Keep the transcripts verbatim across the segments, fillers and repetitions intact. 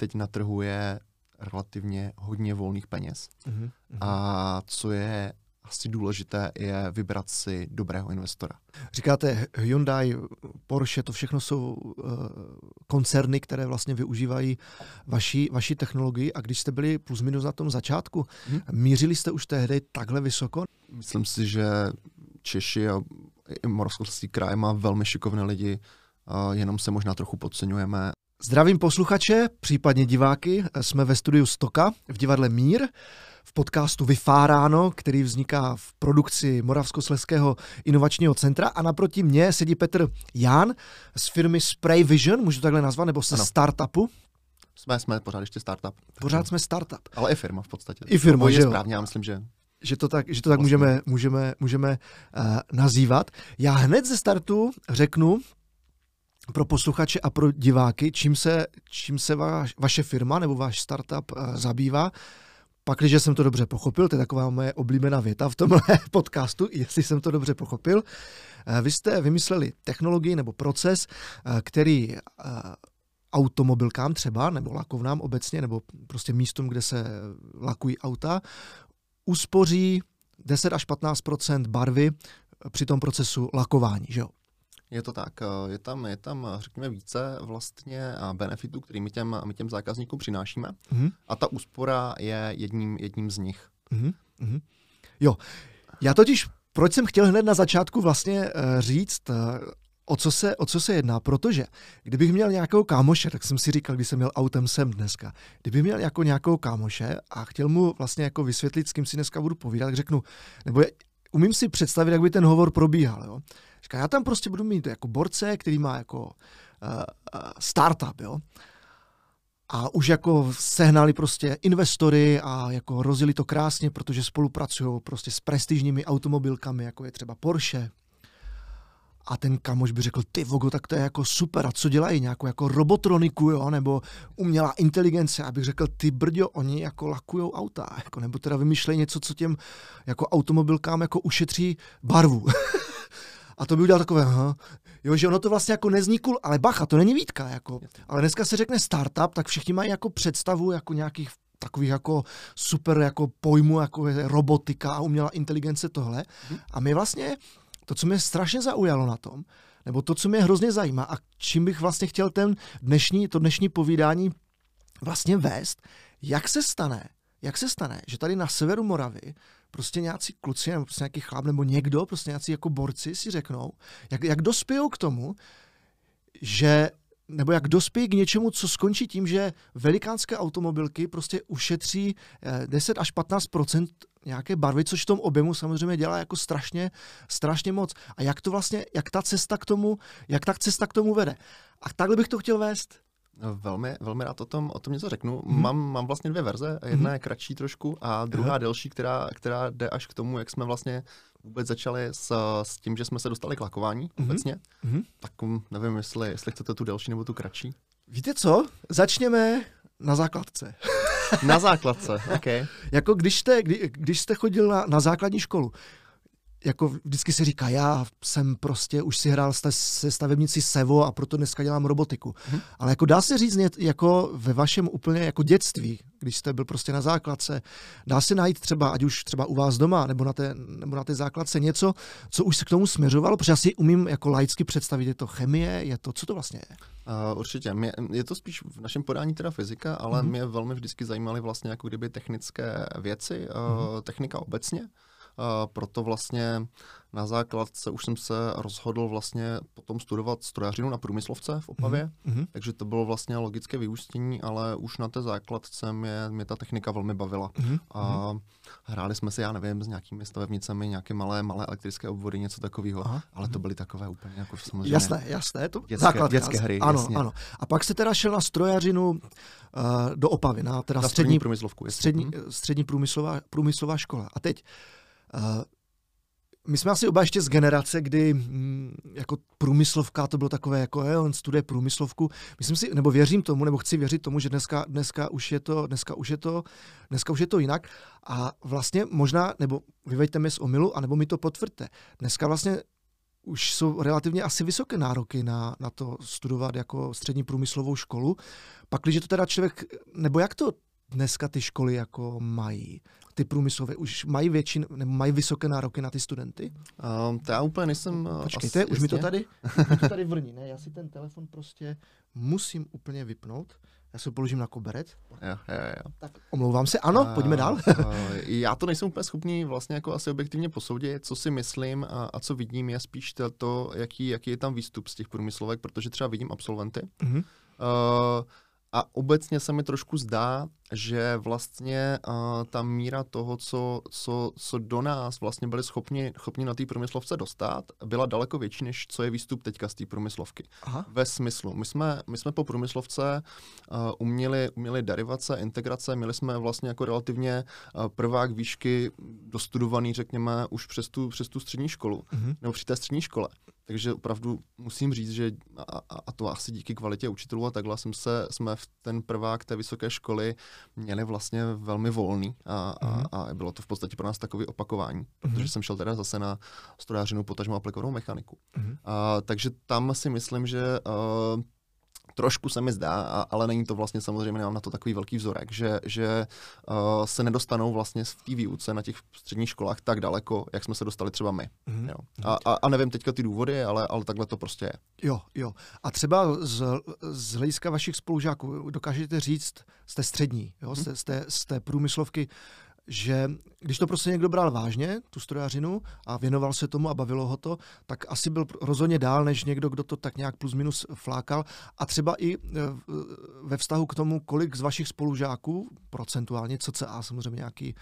teď na trhu je relativně hodně volných peněz. Mm-hmm. A co je asi důležité, je vybrat si dobrého investora. Říkáte Hyundai, Porsche, to všechno jsou uh, koncerny, které vlastně využívají vaši, vaši technologii. A když jste byli plus minus na tom začátku, hmm. mířili jste už tehdy takhle vysoko? Myslím si, že Češi a Moravskoslezský kraj má velmi šikovné lidi, uh, jenom se možná trochu podceňujeme. Zdravím posluchače, případně diváky. Jsme ve studiu Stoka v divadle Mír, v podcastu Vyfáráno, který vzniká v produkci Moravskoslezského inovačního centra. A naproti mně sedí Petr Jahn z firmy SprayVision, můžu takhle nazvat, nebo se ano. startupu. Jsme, jsme pořád ještě startup. Pořád jsme startup. Ale i firma v podstatě. I firma, no, že jo. Správně, já myslím, že... Že to tak, že to tak vlastně. můžeme, můžeme, můžeme uh, nazývat. Já hned ze startu řeknu pro posluchače a pro diváky, čím se, čím se vaš, vaše firma nebo váš startup uh, zabývá. Pakliže jsem to dobře pochopil, to je taková moje oblíbená věta v tomhle podcastu, jestli jsem to dobře pochopil. Vy jste vymysleli technologii nebo proces, který automobilkám třeba, nebo lakovnám obecně, nebo prostě místům, kde se lakují auta, uspoří deset až patnáct procent barvy při tom procesu lakování, že jo? Je to tak. Je tam, je tam, řekněme, více vlastně benefitů, který my těm, my těm zákazníkům přinášíme. Mm-hmm. A ta úspora je jedním, jedním z nich. Mm-hmm. Jo. Já totiž, proč jsem chtěl hned na začátku vlastně uh, říct, uh, o, co se, o co se jedná. Protože kdybych měl nějakého kámoše, tak jsem si říkal, když jsem měl autem sem dneska, kdybych měl jako nějakého kámoše a chtěl mu vlastně jako vysvětlit, s kým si dneska budu povídat, tak řeknu, nebo je, umím si představit, jak by ten hovor probíhal, jo. Říká, já tam prostě budu mít jako borce, který má jako uh, startup, jo. A už jako sehnali prostě investory a jako rozjeli to krásně, protože spolupracují prostě s prestižními automobilkami, jako je třeba Porsche. A ten kamoš by řekl, ty vogo, tak to je jako super, a co dělají, nějakou jako robotroniku, jo, nebo umělá inteligence, abych řekl, ty brďo, oni jako lakujou auta, jako, nebo teda vymýšlejí něco, co těm jako automobilkám jako ušetří barvu. A to by udělal takové, aha, jo, že ono to vlastně jako neznikul, ale bacha, to není výtka, jako, ale dneska se řekne startup, tak všichni mají jako představu jako nějakých takových jako super jako pojmů, jako robotika a umělá inteligence, tohle. A my vlastně to, co mě strašně zaujalo na tom, nebo to, co mě hrozně zajímá a čím bych vlastně chtěl ten dnešní, to dnešní povídání vlastně vést, jak se stane, jak se stane, že tady na severu Moravy prostě nějací kluci, nebo prostě nějaký chlap, nebo někdo, prostě nějací jako borci si řeknou, jak, jak dospějou k tomu, že, nebo jak dospějí k něčemu, co skončí tím, že velikánské automobilky prostě ušetří deset až patnáct procent nějaké barvy, což v tom objemu samozřejmě dělá jako strašně, strašně moc. A jak to vlastně, jak ta cesta k tomu, jak ta cesta k tomu vede. A takhle bych to chtěl vést. Velmi, velmi rád o tom, o tom něco řeknu. Hmm. Mám, mám vlastně dvě verze. Jedna hmm. je kratší trošku a druhá hmm. delší, která, která jde až k tomu, jak jsme vlastně vůbec začali s, s tím, že jsme se dostali k lakování hmm. obecně. Hmm. Tak nevím, jestli, jestli chcete tu delší nebo tu kratší. Víte co? Začněme na základce. Na základce, okay. Jako když jste, kdy, když jste chodil na, na základní školu, jako vždycky se říká, já jsem prostě už si hrál sta, se stavebnicí Sevo a proto dneska dělám robotiku. Hmm. Ale jako dá se říct, jako ve vašem úplně jako dětství, když jste byl prostě na základce, dá se najít třeba, ať už třeba u vás doma, nebo na té, nebo na té základce něco, co už se k tomu směřovalo, protože já si umím jako laicky představit, je to chemie, je to, co to vlastně je? Uh, určitě. Mě, je to spíš v našem podání teda fyzika, ale mm-hmm. mě velmi vždycky zajímaly vlastně jako kdyby technické věci, uh, mm-hmm. technika obecně. Uh, proto vlastně na základce už jsem se rozhodl vlastně potom studovat strojařinu na průmyslovce v Opavě, mm-hmm. takže to bylo vlastně logické vyústění, ale už na té základce mě, mě ta technika velmi bavila. Mm-hmm. A hráli jsme si, já nevím, s nějakými stavebnicemi, nějaké malé, malé elektrické obvody, něco takového, Aha. ale to byly takové úplně jako samozřejmě. Jasné, jasné, to dětské, základka, dětské hry, ano, jasně. Ano. A pak se teda šel na strojařinu uh, do Opavy, na teda na střední, průmyslovku, střední, střední průmyslová, průmyslová škola. A teď Uh, my jsme asi oba ještě z generace, kdy mm, jako průmyslovka, to bylo takové jako, hej, on studuje průmyslovku. Myslím si, nebo věřím tomu, nebo chci věřit tomu, že dneska, dneska už je to, dneska už je to, dneska už je to jinak. A vlastně možná, nebo vyveďte mě z omylu, anebo mi to potvrďte. Dneska vlastně už jsou relativně asi vysoké nároky na, na to studovat jako střední průmyslovou školu. Pak, když to teda člověk, nebo jak to dneska ty školy jako mají, ty průmyslové, už mají větší, nebo mají vysoké nároky na ty studenty? Um, to já úplně nejsem... Počkejte, už mi to tady, mi to tady vrní, ne? Já si ten telefon prostě musím úplně vypnout. Já se položím na koberec. Jo, jo, jo. Tak omlouvám se, ano, a, pojďme dál. A, já to nejsem úplně schopný vlastně jako asi objektivně posoudit, co si myslím a, a co vidím je spíš to, jaký, jaký je tam výstup z těch průmyslovek, protože třeba vidím absolventy. Mm-hmm. Uh, a obecně se mi trošku zdá, že vlastně uh, ta míra toho, co, co, co do nás vlastně byli schopni, schopni na té průmyslovce dostat, byla daleko větší, než co je výstup teďka z té průmyslovky. Aha. Ve smyslu, my jsme, my jsme po průmyslovce uh, uměli, uměli derivace, integrace, měli jsme vlastně jako relativně uh, prvák výšky dostudovaný, řekněme, už přes tu, přes tu střední školu, mhm. nebo při té střední škole. Takže opravdu musím říct, že a, a to asi díky kvalitě učitelů a takhle jsem se, jsme v ten prvák té vysoké školy měli vlastně velmi volný a, mm. a, a bylo to v podstatě pro nás takové opakování, protože mm. jsem šel teda zase na strojařinu, potažmo aplikovanou mechaniku. Mm. A, takže tam si myslím, že uh, trošku se mi zdá, a, ale není to vlastně samozřejmě, nemám na to takový velký vzorek, že, že uh, se nedostanou vlastně v té výuce na těch středních školách tak daleko, jak jsme se dostali třeba my. Mm. Jo. A, a, a nevím teďka ty důvody, ale, ale takhle to prostě je. Jo, jo. A třeba z, z hlediska vašich spolužáků dokážete říct, jste střední, jo? Jste, jste, jste průmyslovky, že když to prostě někdo bral vážně, tu strojařinu, a věnoval se tomu a bavilo ho to, tak asi byl rozhodně dál, než někdo, kdo to tak nějak plus minus flákal. A třeba i ve vztahu k tomu, kolik z vašich spolužáků, procentuálně, cca samozřejmě nějaký,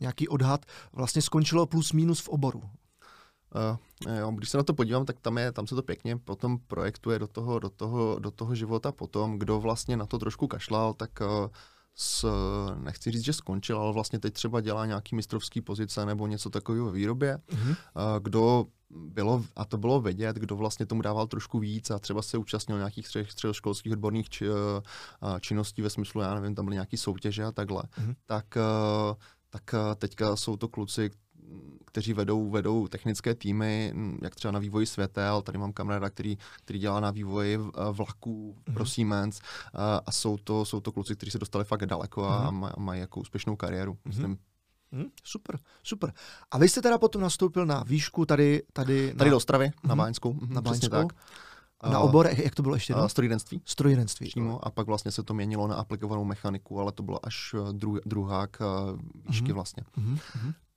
nějaký odhad, vlastně skončilo plus minus v oboru. Uh, jo, když se na to podívám, tak tam, je, tam se to pěkně potom projektuje do toho, do toho, do toho života potom, kdo vlastně na to trošku kašlal, tak uh, s, nechci říct, že skončil, ale vlastně teď třeba dělá nějaký mistrovský pozice nebo něco takového ve výrobě, mm-hmm. uh, kdo bylo, a to bylo vidět, kdo vlastně tomu dával trošku víc a třeba se účastnil nějakých středoškolských odborných či, uh, činností ve smyslu, já nevím, tam byly nějaké soutěže a takhle, mm-hmm. tak, uh, tak teďka jsou to kluci, kteří vedou, vedou technické týmy, jak třeba na vývoji světel, tady mám kamaráda, který, který dělá na vývoji vlaků mm-hmm. pro Siemens a jsou to, jsou to kluci, kteří se dostali fakt daleko a mm-hmm. mají jako úspěšnou kariéru, mm-hmm. myslím. Hmm, super, super. A vy jste teda potom nastoupil na výšku tady... Tady, tady na... do Ostravy, mm-hmm. na Báňskou. Na Báňskou. Na obor, jak to bylo ještě? No? Strojírenství. Strojírenství. A pak vlastně se to měnilo na aplikovanou mechaniku, ale to bylo až dru, druhák výšky mm-hmm. vlastně. Mm-hmm.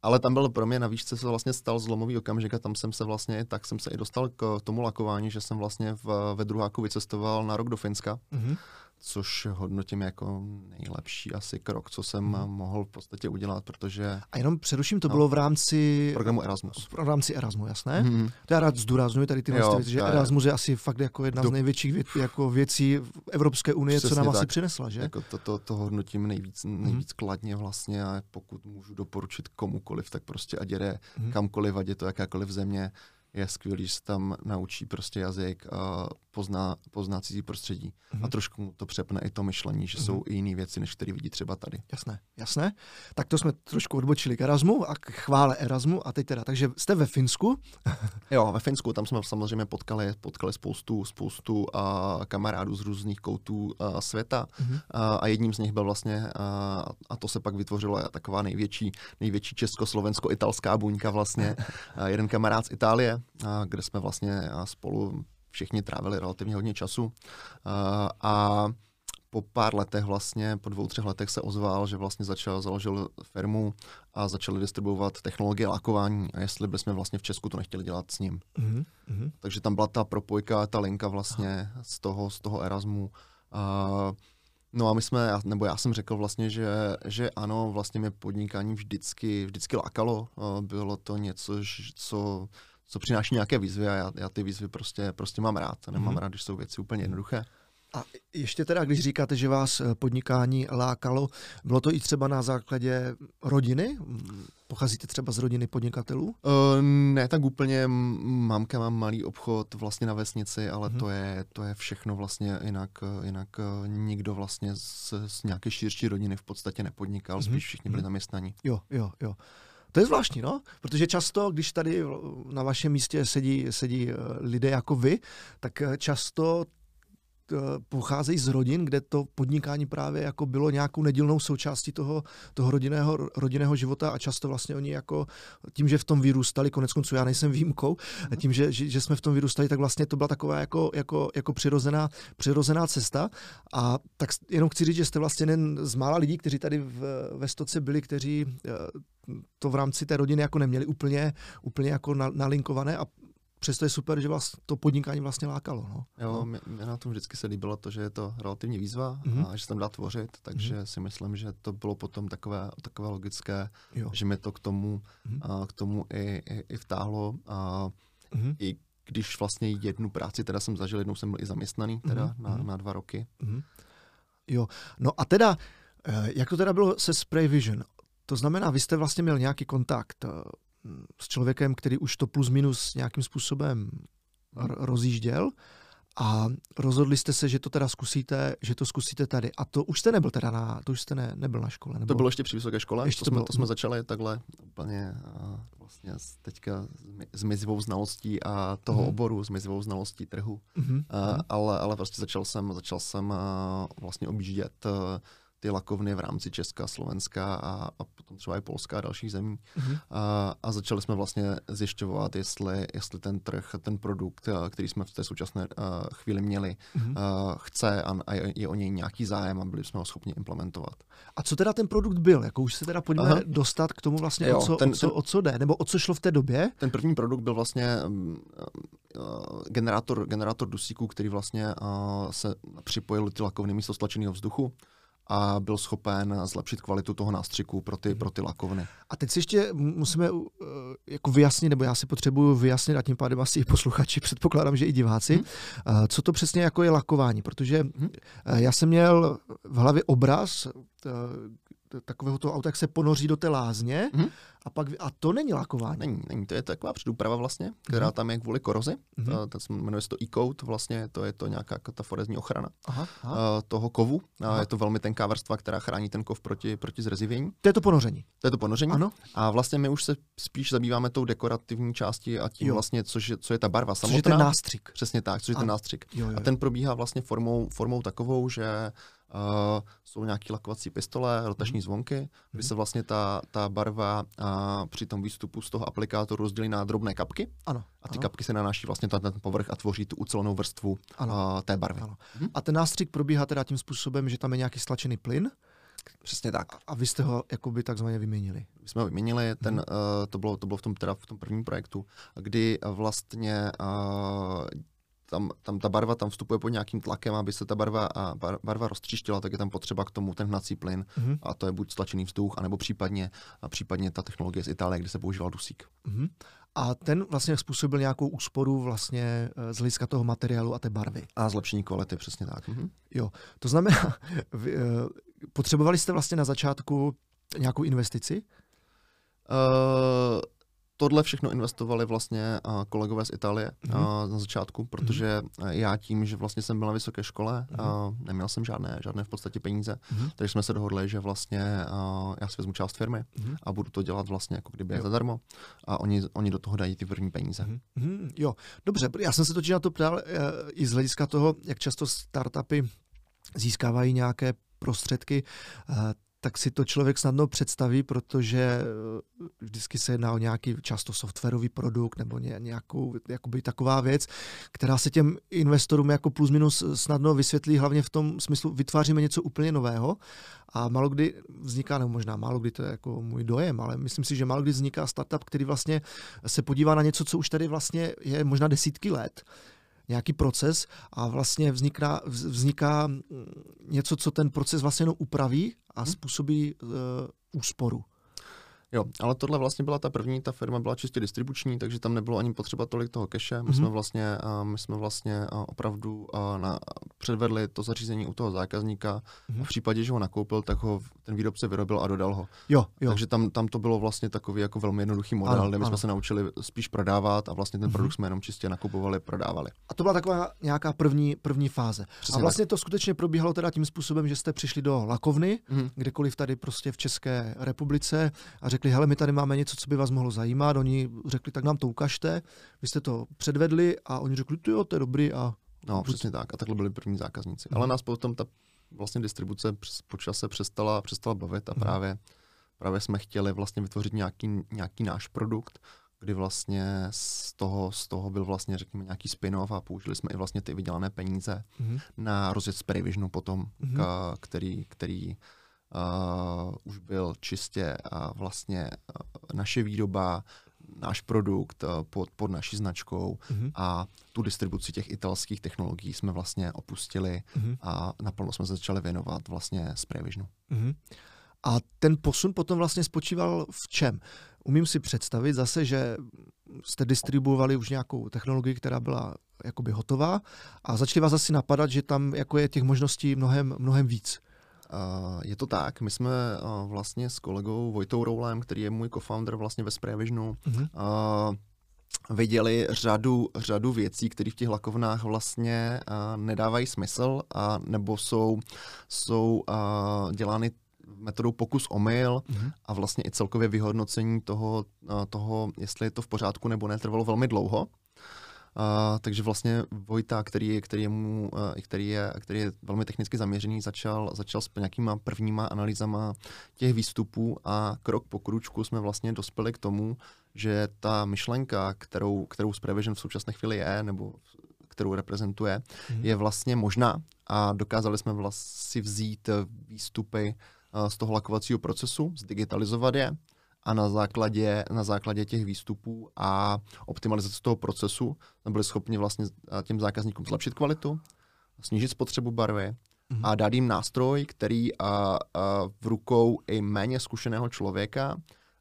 Ale tam byl pro mě na výšce se vlastně stal zlomový okamžik a tam jsem se vlastně, tak jsem se i dostal k tomu lakování, že jsem vlastně v, ve druháku vycestoval na rok do Finska, mm-hmm. což hodnotím jako nejlepší asi krok, co jsem mm-hmm. mohl v podstatě udělat, protože... A jenom především to no, bylo v rámci... Programu Erasmus. V rámci Erasmus, jasné. Mm-hmm. To já rád zdůraznuju tady ty jo, věci, že Erasmus je asi fakt jako jedna do... z největších věc, jako věcí v Evropské unie, přesně co nám tak. asi přinesla, že? Jako to, to, to hodnotím nejvíc, nejvíc mm-hmm. kladně vlastně a pokud můžu doporučit komu tak prostě ať jede hmm. kamkoliv, ať je to jakákoliv země, je skvělý, že se tam naučí prostě jazyk a pozná, pozná cizí prostředí. Hmm. A trošku mu to přepne i to myšlení, že hmm. jsou i jiné věci, než které vidí třeba tady. Jasné, jasné. Tak to jsme trošku odbočili k Erasmu a k chvále Erasmu. A teď teda, takže jste ve Finsku? Jo, ve Finsku, tam jsme samozřejmě potkali, potkali spoustu, spoustu a kamarádů z různých koutů a světa. Hmm. A, a jedním z nich byl vlastně, a, a to se pak vytvořilo taková největší, největší česko-slovensko-italská buňka vlastně. A jeden kamarád z Itálie, kde jsme vlastně spolu všichni trávili relativně hodně času a po pár letech vlastně, po dvou, třech letech se ozval, že vlastně začal, založil firmu a začali distribuovat technologie lakování a jestli bychom vlastně v Česku to nechtěli dělat s ním. Mm-hmm. Takže tam byla ta propojka, ta linka vlastně z toho, z toho Erasmu. No a my jsme, nebo já jsem řekl vlastně, že, že ano, vlastně mě podnikání vždycky, vždycky lákalo. Bylo to něco, co... co přináší nějaké výzvy a já, já ty výzvy prostě, prostě mám rád. Nemám mm. rád, když jsou věci úplně jednoduché. A ještě teda, když říkáte, že vás podnikání lákalo, bylo to i třeba na základě rodiny? Pocházíte třeba z rodiny podnikatelů? Uh, ne, tak úplně. Mámka má malý obchod vlastně na vesnici, ale mm. to, je, to je všechno vlastně jinak. Jinak nikdo vlastně z, z nějaké širší rodiny v podstatě nepodnikal, mm. spíš všichni byli mm. zaměstnaní. Jo, jo, jo. To je zvláštní, no? Protože často, když tady na vašem místě sedí, sedí lidé jako vy, tak často pocházejí z rodin, kde to podnikání právě jako bylo nějakou nedílnou součástí toho, toho rodinného, rodinného života a často vlastně oni jako tím, že v tom vyrůstali, koneckonců já nejsem výjimkou, a tím, že, že jsme v tom vyrůstali, tak vlastně to byla taková jako, jako, jako přirozená, přirozená cesta. A tak jenom chci říct, že jste vlastně jeden z mála lidí, kteří tady v, ve Stoce byli, kteří to v rámci té rodiny jako neměli úplně, úplně jako nalinkované a přesto je super, že vás to podnikání vlastně lákalo. No. Jo, mě, mě na tom vždycky se líbilo to, že je to relativní výzva mm-hmm. a že se tam dá tvořit, takže mm-hmm. si myslím, že to bylo potom takové, takové logické, jo. že mě to k tomu, mm-hmm. a, k tomu i, i, i vtáhlo. A mm-hmm. i když vlastně jednu práci teda jsem zažil, jednou jsem byl i zaměstnaný teda mm-hmm. na, na dva roky. Mm-hmm. Jo, no a teda, jak to teda bylo se SprayVision? To znamená, vy jste vlastně měl nějaký kontakt s člověkem, který už to plus minus nějakým způsobem r- rozjížděl a rozhodli jste se, že to teda zkusíte, že to zkusíte tady. A to už jste nebyl teda na, to už jste ne, nebyl na škole. Nebyl... To bylo ještě při vysoké škole, ještě to, to, bylo... jsme, to jsme začali takhle úplně vlastně teďka s mizivou znalostí a toho hmm. oboru, s mizivou znalostí trhu, hmm. a, ale, ale vlastně začal jsem, začal jsem vlastně objíždět ty lakovny v rámci Česka, Slovenska a, a potom třeba i Polska a dalších zemí. Mm-hmm. A, a začali jsme vlastně zjišťovat, jestli, jestli ten trh, ten produkt, který jsme v té současné chvíli měli, mm-hmm. chce a, a je o něj nějaký zájem a byli jsme ho schopni implementovat. A co teda ten produkt byl? Jako už se teda pojďme Aha. dostat k tomu vlastně, jo, o, co, ten, o, co, ten, o co jde, nebo o co šlo v té době? Ten první produkt byl vlastně uh, generátor, generátor dusíku, který vlastně uh, se připojil ty lakovny místo stlačeného vzduchu a byl schopen zlepšit kvalitu toho nástřiku pro ty, pro ty lakovny. A teď si ještě musíme uh, jako vyjasnit, nebo já si potřebuju vyjasnit, a tím pádem asi i posluchači, předpokládám, že i diváci, hmm. uh, co to přesně jako je lakování, protože hmm. uh, já jsem měl v hlavě obraz uh, takového toho auta, jak se ponoří do té lázně, hmm. a pak a to není lakování. Není, není, to je taková předúprava vlastně, která hmm. tam je kvůli korozi. Hmm. To, to se jmenuje to e-coat, vlastně to je to nějaká ta forenzní ochrana aha, aha. Uh, toho kovu. Aha. Uh, je to velmi tenká vrstva, která chrání ten kov proti, proti zrezivění. To je to ponoření. To je to ponoření. Ano. A vlastně my už se spíš zabýváme tou dekorativní částí a tím jo. vlastně, což je, co je ta barva samotná. Což je ten nástřik. Přesně tak, což je ten nástřik. Jo, jo, jo. A ten probíhá vlastně formou, formou takovou, že Uh, jsou nějaké lakovací pistole, rotační mm. zvonky, mm. kdy se vlastně ta, ta barva uh, při tom výstupu z toho aplikátoru rozdělí na drobné kapky. Ano. A ty ano. kapky se nanáší vlastně na ten povrch a tvoří tu ucelenou vrstvu ano. Uh, té barvy. Ano. Mm. A ten nástřik probíhá teda tím způsobem, že tam je nějaký stlačený plyn. Přesně tak. A vy jste ho jakoby takzvaně vyměnili. My jsme ho vyměnili, ten, hmm. uh, to, bylo, to bylo v tom, teda v tom prvním projektu, kdy vlastně uh, Tam, tam ta barva tam vstupuje pod nějakým tlakem, aby se ta barva, a bar, barva roztříštila, tak je tam potřeba k tomu ten hnací plyn mm-hmm. a to je buď stlačený vzduch, anebo případně, a případně ta technologie z Itálie, kde se používal dusík. Mm-hmm. A ten vlastně způsobil nějakou úsporu vlastně z hlediska toho materiálu a té barvy. A zlepšení kvality, přesně tak. Mm-hmm. Jo, to znamená, vy, potřebovali jste vlastně na začátku nějakou investici? Uh... Tohle všechno investovali vlastně kolegové z Itálie mm-hmm. na začátku, protože mm-hmm. já tím, že vlastně jsem byl na vysoké škole, mm-hmm. neměl jsem žádné, žádné v podstatě peníze, mm-hmm. takže jsme se dohodli, že vlastně já si vezmu část firmy mm-hmm. a budu to dělat vlastně jako kdyby jo. zadarmo a oni, oni do toho dají ty první peníze. Mm-hmm. Jo, dobře, já jsem se totiž na to ptal i z hlediska toho, jak často startupy získávají nějaké prostředky, tak si to člověk snadno představí, protože vždycky se jedná o nějaký často softwarový produkt nebo nějakou jakoby taková věc, která se těm investorům jako plus minus snadno vysvětlí, hlavně v tom smyslu vytváříme něco úplně nového a málo kdy vzniká, nebo možná málo kdy, to je jako můj dojem, ale myslím si, že málo kdy vzniká startup, který vlastně se podívá na něco, co už tady vlastně je možná desítky let, nějaký proces a vlastně vzniká, vzniká něco, co ten proces vlastně jenom upraví a způsobí uh, úsporu. Jo, ale tohle vlastně byla ta první, ta firma byla čistě distribuční, takže tam nebylo ani potřeba tolik toho keše. My mm-hmm. jsme vlastně, my jsme vlastně opravdu na, předvedli to zařízení u toho zákazníka. Mm-hmm. V případě, že ho nakoupil, tak ho ten výrobce vyrobil a dodal ho. Jo, jo. Takže tam, tam to bylo vlastně takový jako velmi jednoduchý model, kde my jsme se naučili spíš prodávat a vlastně ten mm-hmm. produkt jsme jenom čistě nakupovali, prodávali. A to byla taková nějaká první, první fáze. Přesně a vlastně tak. To skutečně probíhalo teda tím způsobem, že jste přišli do lakovny, mm-hmm. kdekoliv tady prostě v České republice a řekli, hele, my tady máme něco, co by vás mohlo zajímat. Oni řekli, tak nám to ukažte. Vy jste to předvedli a oni řekli, to jo, to je dobrý. A no, přesně tak. A takhle byli první zákazníci. Hmm. Ale nás potom ta vlastně distribuce po čase přestala, přestala bavit a hmm. právě, právě jsme chtěli vlastně vytvořit nějaký, nějaký náš produkt, kdy vlastně z toho, z toho byl vlastně, řekněme, nějaký spin-off a použili jsme i vlastně ty vydělané peníze mm-hmm. na rozjet SprayVisionu potom, mm-hmm. k, který, který uh, už byl čistě uh, vlastně uh, naše výroba, náš produkt uh, pod, pod naší značkou mm-hmm. a tu distribuci těch italských technologií jsme vlastně opustili mm-hmm. a naplno jsme začali věnovat vlastně SprayVisionu. Mm-hmm. A ten posun potom vlastně spočíval v čem? Umím si představit zase, že jste distribuovali už nějakou technologii, která byla jakoby hotová a začali vás asi napadat, že tam jako je těch možností mnohem, mnohem víc. Uh, je to tak. My jsme uh, vlastně s kolegou Vojtou Roulem, který je můj co-founder vlastně ve SprayVisionu, uh-huh. uh, viděli řadu, řadu věcí, které v těch lakovnách vlastně uh, nedávají smysl a nebo jsou, jsou uh, dělány metodou pokus omyl mm-hmm. a vlastně i celkově vyhodnocení toho, toho, jestli je to v pořádku nebo ne, trvalo velmi dlouho. Uh, takže vlastně Vojta, který, který, mu, uh, který, je, který je velmi technicky zaměřený, začal, začal s nějakýma prvníma analýzama těch výstupů a krok po kručku jsme vlastně dospěli k tomu, že ta myšlenka, kterou, kterou SprayVision v současné chvíli je, nebo kterou reprezentuje, mm-hmm. je vlastně možná a dokázali jsme vlastně si vzít výstupy z toho lakovacího procesu, zdigitalizovat je a na základě, na základě těch výstupů a optimalizace toho procesu byli schopni vlastně těm zákazníkům zlepšit kvalitu, snížit spotřebu barvy mm-hmm. a dát jim nástroj, který a, a v rukou i méně zkušeného člověka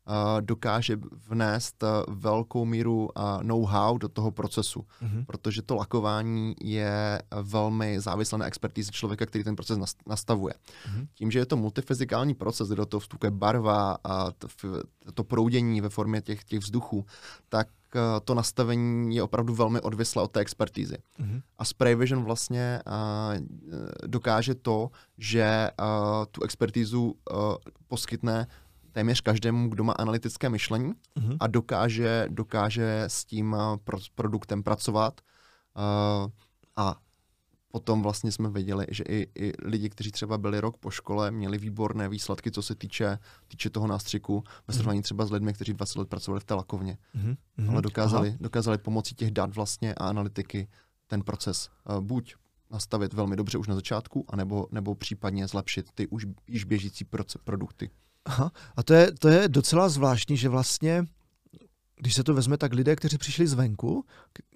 a, dokáže vnést velkou míru a know-how do toho procesu, mm-hmm. protože to lakování je velmi závislé na expertíze člověka, který ten proces nastavuje. Mm-hmm. Tím, že je to multifyzikální proces, kde do toho vstupuje barva a to proudění ve formě těch, těch vzduchů, tak to nastavení je opravdu velmi odvislé od té expertízy. Mm-hmm. A SprayVision vlastně a, dokáže to, že a, tu expertízu a, poskytne téměř každému, kdo má analytické myšlení uh-huh. a dokáže, dokáže s tím pro, produktem pracovat. Uh, a potom vlastně jsme viděli, že i, i lidi, kteří třeba byli rok po škole, měli výborné výsledky, co se týče, týče toho nástřiku, ve srovnání uh-huh. třeba s lidmi, kteří dvacet let pracovali v té lakovně. Uh-huh. Uh-huh. Ale dokázali, dokázali pomocí těch dat vlastně a analytiky ten proces uh, buď nastavit velmi dobře už na začátku, anebo, nebo případně zlepšit ty už již běžící proce, produkty. Aha, a to je, to je docela zvláštní, že vlastně, když se to vezme, tak lidé, kteří přišli zvenku,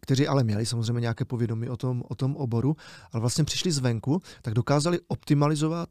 kteří ale měli samozřejmě nějaké povědomí o tom, o tom oboru, ale vlastně přišli zvenku, tak dokázali optimalizovat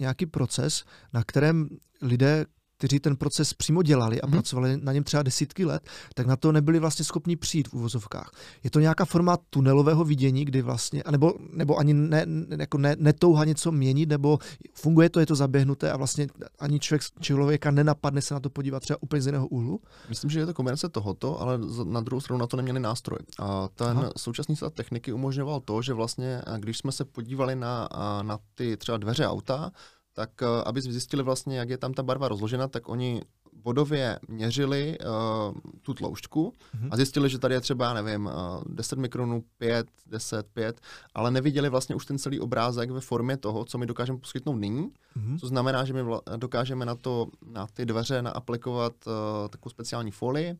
nějaký proces, na kterém lidé, kteří ten proces přímo dělali a hmm. pracovali na něm třeba desítky let, tak na to nebyli vlastně schopni přijít v uvozovkách. Je to nějaká forma tunelového vidění, kdy vlastně, anebo, nebo ani ne, jako ne, netouha něco měnit, nebo funguje to, je to zaběhnuté a vlastně ani člověk, člověka nenapadne se na to podívat třeba úplně z jiného úhlu? Myslím, že je to kombinace tohoto, ale na druhou stranu na to neměli nástroj. A ten Aha. současný stav techniky umožňoval to, že vlastně, když jsme se podívali na, na ty třeba dveře auta, tak aby zjistili vlastně, jak je tam ta barva rozložena, tak oni bodově měřili uh, tu tloušťku mm-hmm. a zjistili, že tady je třeba, nevím, deset mikronů, pět, deset, pět, ale neviděli vlastně už ten celý obrázek ve formě toho, co my dokážeme poskytnout nyní, mm-hmm. co znamená, že my vla- dokážeme na, to, na ty dveře naaplikovat uh, takovou speciální folii, uh,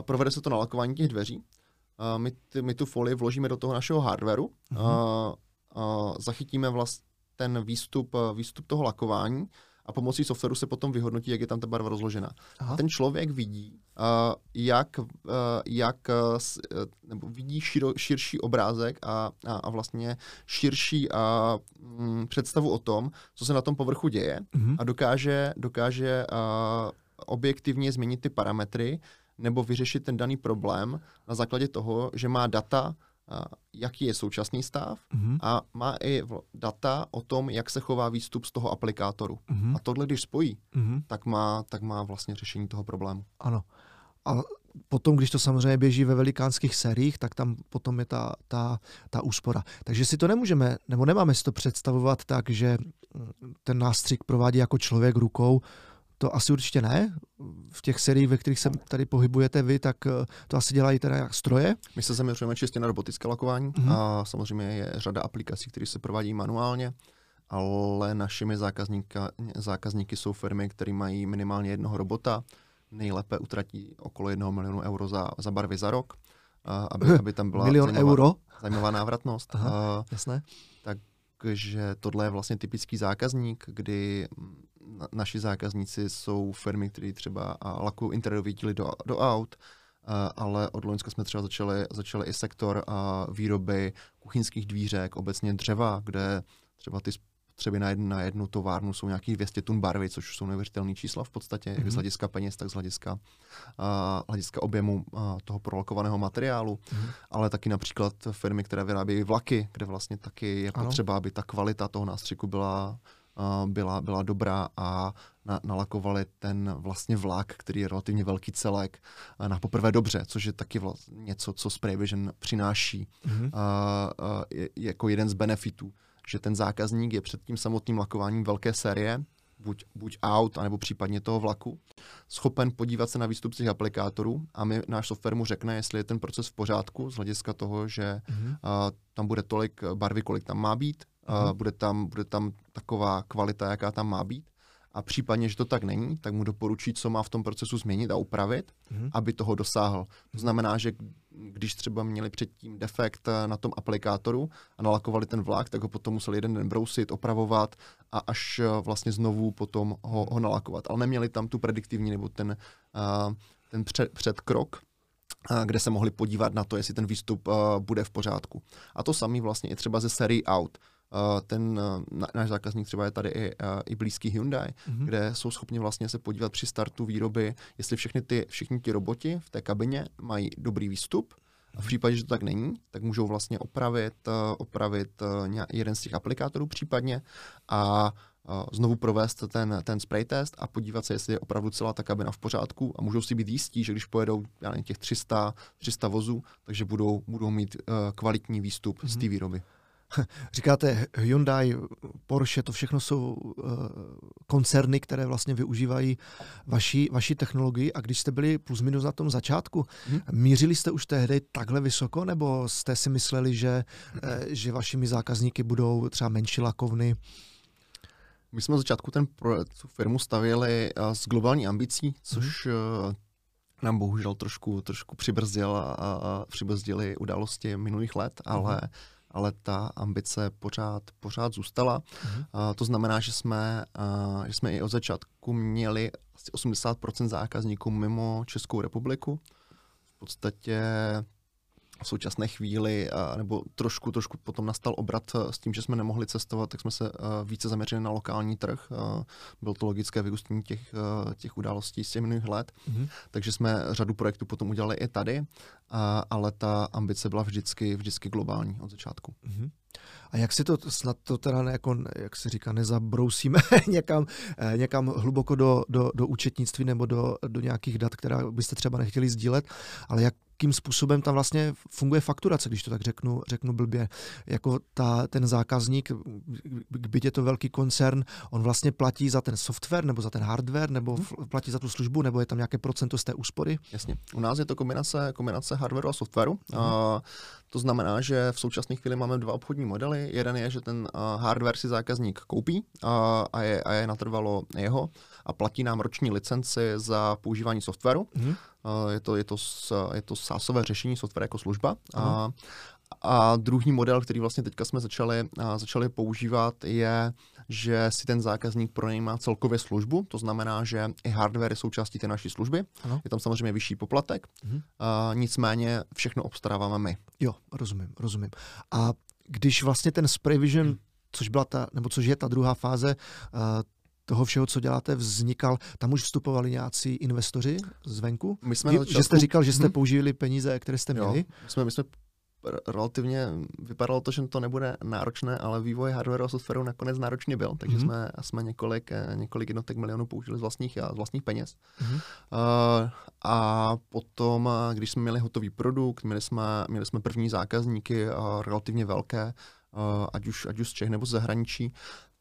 provede se to na lakování těch dveří, uh, my, ty, my tu folii vložíme do toho našeho hardwaru, mm-hmm. uh, uh, zachytíme vlastně ten výstup, výstup toho lakování a pomocí softwaru se potom vyhodnotí, jak je tam ta barva rozložena. Aha. Ten člověk vidí, jak, jak nebo vidí širo, širší obrázek a, a, a vlastně širší a, m, představu o tom, co se na tom povrchu děje mhm. a dokáže, dokáže a, objektivně změnit ty parametry nebo vyřešit ten daný problém na základě toho, že má data, jaký je současný stav mm-hmm. a má i data o tom, jak se chová výstup z toho aplikátoru. Mm-hmm. A tohle, když spojí, mm-hmm. tak má, tak má vlastně řešení toho problému. Ano. A potom, když to samozřejmě běží ve velikánských sériích, tak tam potom je ta, ta, ta úspora. Takže si to nemůžeme, nebo nemáme si to představovat tak, že ten nástřik provádí jako člověk rukou, To asi určitě ne. V těch seriích, ve kterých se tady pohybujete vy, tak to asi dělají teda jak stroje. My se zaměřujeme čistě na robotické lakování mm-hmm. a samozřejmě je řada aplikací, které se provádí manuálně, ale našimi zákazníky jsou firmy, které mají minimálně jednoho robota, nejlépe utratí okolo jednoho milionu euro za, za barvy za rok, aby, aby tam byla milion zajímavá, euro? zajímavá návratnost. Aha, jasné. Takže tohle je vlastně typický zákazník, kdy naši zákazníci jsou firmy, které třeba lakují interiérové díly do, do aut, ale od loňska jsme třeba začali, začali i sektor výroby kuchyňských dvířek, obecně dřeva, kde třeba ty spotřeby na jednu, na jednu továrnu jsou nějakých dvě stě tun barvy, což jsou neuvěřitelné čísla v podstatě, mm-hmm. jak z hlediska peněz, tak z hlediska, a, hlediska objemu a, toho prolakovaného materiálu, mm-hmm. ale taky například firmy, které vyrábějí vlaky, kde vlastně taky je potřeba, aby ta kvalita toho nástřiku byla Byla, byla dobrá a na, nalakovali ten vlastně vlak, který je relativně velký celek, na poprvé dobře, což je taky vlastně něco, co SprayVision přináší mm-hmm. a, a, je, jako jeden z benefitů, že ten zákazník je před tím samotným lakováním velké série, buď, buď aut, anebo případně toho vlaku, schopen podívat se na výstup těch aplikátorů a my, náš software mu řekne, jestli je ten proces v pořádku z hlediska toho, že mm-hmm. a, tam bude tolik barvy, kolik tam má být, Uh-huh. Bude tam, bude tam taková kvalita, jaká tam má být. A případně, že to tak není, tak mu doporučí, co má v tom procesu změnit a upravit, uh-huh. aby toho dosáhl. To znamená, že když třeba měli předtím defekt na tom aplikátoru a nalakovali ten vlak, tak ho potom museli jeden den brousit, opravovat a až vlastně znovu potom ho, ho nalakovat. Ale neměli tam tu prediktivní nebo ten, uh, ten před, předkrok, kde se mohli podívat na to, jestli ten výstup uh, bude v pořádku. A to samý vlastně i třeba ze serii aut. Uh, ten uh, náš zákazník třeba je tady i, uh, i blízký Hyundai, mm-hmm. kde jsou schopni vlastně se podívat při startu výroby, jestli všechny ty, všichni ti roboti v té kabině mají dobrý výstup. A v případě, že to tak není, tak můžou vlastně opravit, uh, opravit uh, jeden z těch aplikátorů případně a uh, znovu provést ten, ten spray test a podívat se, jestli je opravdu celá ta kabina v pořádku a můžou si být jistí, že když pojedou já nevím, těch tři sta, tři sta vozů, takže budou, budou mít uh, kvalitní výstup mm-hmm. z té výroby. Říkáte Hyundai, Porsche, to všechno jsou uh, koncerny, které vlastně využívají vaši, vaši technologii a když jste byli plus minus na tom začátku, hmm. mířili jste už tehdy takhle vysoko nebo jste si mysleli, že, uh, že vašimi zákazníky budou třeba menší lakovny? My jsme na začátku ten pro, tu firmu stavěli uh, s globální ambicí, což hmm. uh, nám bohužel trošku, trošku přibrzdil a, a přibrzdili události minulých let, hmm. ale ale ta ambice pořád, pořád zůstala. Uh-huh. A to znamená, že jsme, a, že jsme i od začátku měli asi osmdesát procent zákazníků mimo Českou republiku. V podstatě v současné chvíli, a, nebo trošku, trošku potom nastal obrat s tím, že jsme nemohli cestovat, tak jsme se a, více zaměřili na lokální trh. A, bylo to logické vyústění těch, a, těch událostí z těch minulých let. Uh-huh. Takže jsme řadu projektů potom udělali i tady. A, ale ta ambice byla vždycky, vždycky globální od začátku. Uh-huh. A jak si to snad to teda ne, jako, jak se říká, nezabrousíme někam, eh, někam hluboko do, do, do účetnictví nebo do, do nějakých dat, která byste třeba nechtěli sdílet, ale jakým způsobem tam vlastně funguje fakturace, když to tak řeknu, řeknu blbě. Jako ta, ten zákazník, byť je to velký koncern, on vlastně platí za ten software nebo za ten hardware nebo uh-huh. platí za tu službu nebo je tam nějaké procento z té úspory? Jasně. U nás je to kombinace, kombinace hardwareu a softwaru. Uh-huh. A to znamená, že v současné chvíli máme dva obchodní modely. Jeden je, že ten uh, hardware si zákazník koupí a, a, je, a je natrvalo jeho a platí nám roční licenci za používání softwaru. Mm. Uh, je to, je to, je to SaaSové řešení, software jako služba. Mm. A, a druhý model, který vlastně teďka jsme začali, a začali používat, je, že si ten zákazník pronajímá celkově službu. To znamená, že i hardware je součástí té naší služby. Ano. Je tam samozřejmě vyšší poplatek. Mm. A nicméně všechno obstaráváme my. Jo, rozumím, rozumím. A když vlastně ten SprayVision, hmm. což byla ta, nebo což je ta druhá fáze uh, toho všeho, co děláte, vznikal, tam už vstupovali nějací investoři zvenku? My jsme Vy, začátku... Že jste říkal, že jste hmm. použili peníze, které jste měli? Jo, my jsme, my jsme relativně, vypadalo to, že to nebude náročné, ale vývoj hardware a softwaru nakonec náročně byl, takže hmm. jsme, jsme několik, několik jednotek milionů použili z vlastních, z vlastních peněz. Hmm. Uh, a potom, když jsme měli hotový produkt, měli jsme, měli jsme první zákazníky uh, relativně velké, Uh, ať už, ať už z Čech nebo z zahraničí,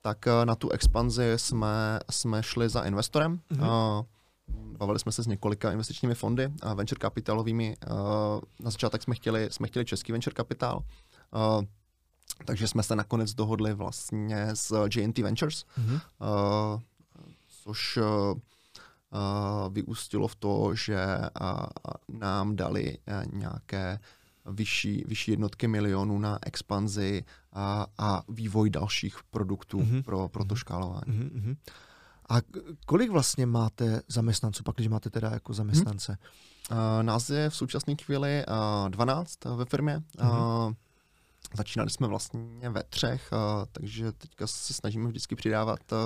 tak na tu expanzi jsme, jsme šli za investorem. Mm-hmm. Bavili jsme se s několika investičními fondy, venture kapitalovými. Na začátek jsme chtěli, jsme chtěli český venture kapitál, takže jsme se nakonec dohodli vlastně s J and T Ventures, mm-hmm. což vyústilo v to, že nám dali nějaké vyšší, vyšší jednotky milionů na expanzi a, a vývoj dalších produktů mm-hmm. pro, pro to škálování. Mm-hmm. A kolik vlastně máte zaměstnanců, pak když máte teda jako zaměstnance? Hmm. Uh, nás je v současné chvíli uh, dvanáct ve firmě. Hmm. Uh, začínali jsme vlastně ve třech, uh, takže teďka se snažíme vždycky přidávat uh,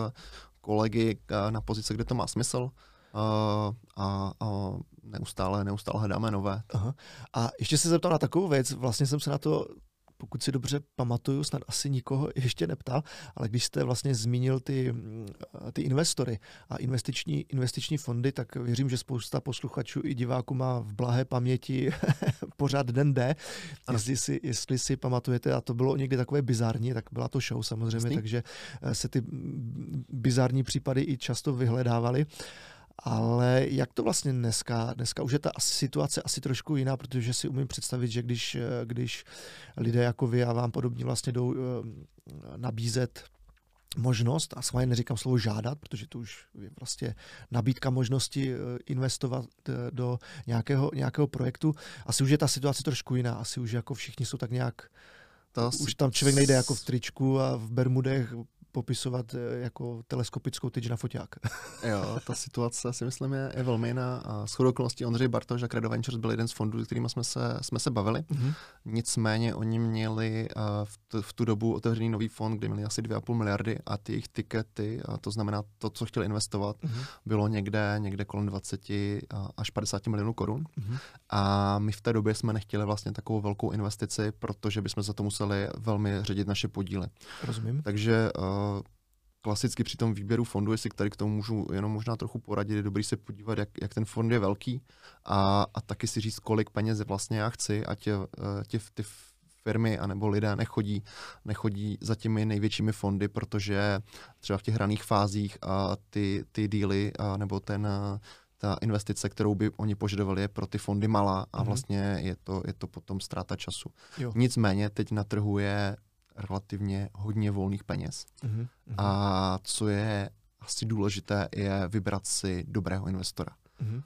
kolegy uh, na pozice, kde to má smysl. Uh, a uh, neustále, neustále hledáme nové. Aha. A ještě se zeptal na takovou věc, vlastně jsem se na to... Pokud si dobře pamatuju, snad asi nikoho ještě neptal, ale když jste vlastně zmínil ty, ty investory a investiční, investiční fondy, tak věřím, že spousta posluchačů i diváků má v blahé paměti pořád den D. Jestli si, jestli si pamatujete, a to bylo někdy takové bizarní, tak byla to show samozřejmě, Zný? takže se ty bizarní případy i často vyhledávaly. Ale jak to vlastně dneska? Dneska už je ta situace asi trošku jiná, protože si umím představit, že když, když lidé jako vy a vám podobně vlastně jdou nabízet možnost, a schválně neříkám slovo žádat, protože to už je prostě nabídka možnosti investovat do nějakého, nějakého projektu, asi už je ta situace trošku jiná, asi už jako všichni jsou tak nějak, to už tam člověk nejde jako v tričku a v bermudech popisovat jako teleskopickou tyč na foťák. Jo, ta situace si myslím je, je velmi jiná. Shodou okolností Ondřej Bartoš a Credo Ventures byl jeden z fondů, s kterými jsme se, jsme se bavili. Mm-hmm. Nicméně oni měli v, t- v tu dobu otevřený nový fond, kde měli asi dvě a půl miliardy a ty jejich tikety, a to znamená to, co chtěli investovat, mm-hmm. bylo někde, někde kolem dvacet až padesát milionů korun. Mm-hmm. A my v té době jsme nechtěli vlastně takovou velkou investici, protože bychom za to museli velmi ředit naše podíly. Rozumím. Takže klasicky při tom výběru fondu, jestli tady k tomu můžu jenom možná trochu poradit, je dobrý se podívat, jak, jak ten fond je velký a, a taky si říct, kolik peněz vlastně já chci, ať tě, ty firmy anebo lidé nechodí, nechodí za těmi největšími fondy, protože třeba v těch raných fázích a ty, ty díly a nebo ten, ta investice, kterou by oni požadovali, je pro ty fondy malá a vlastně je to, je to potom ztráta času. Jo. Nicméně teď na trhu je relativně hodně volných peněz. Uhum, uhum. A co je asi důležité, je vybrat si dobrého investora. Uh,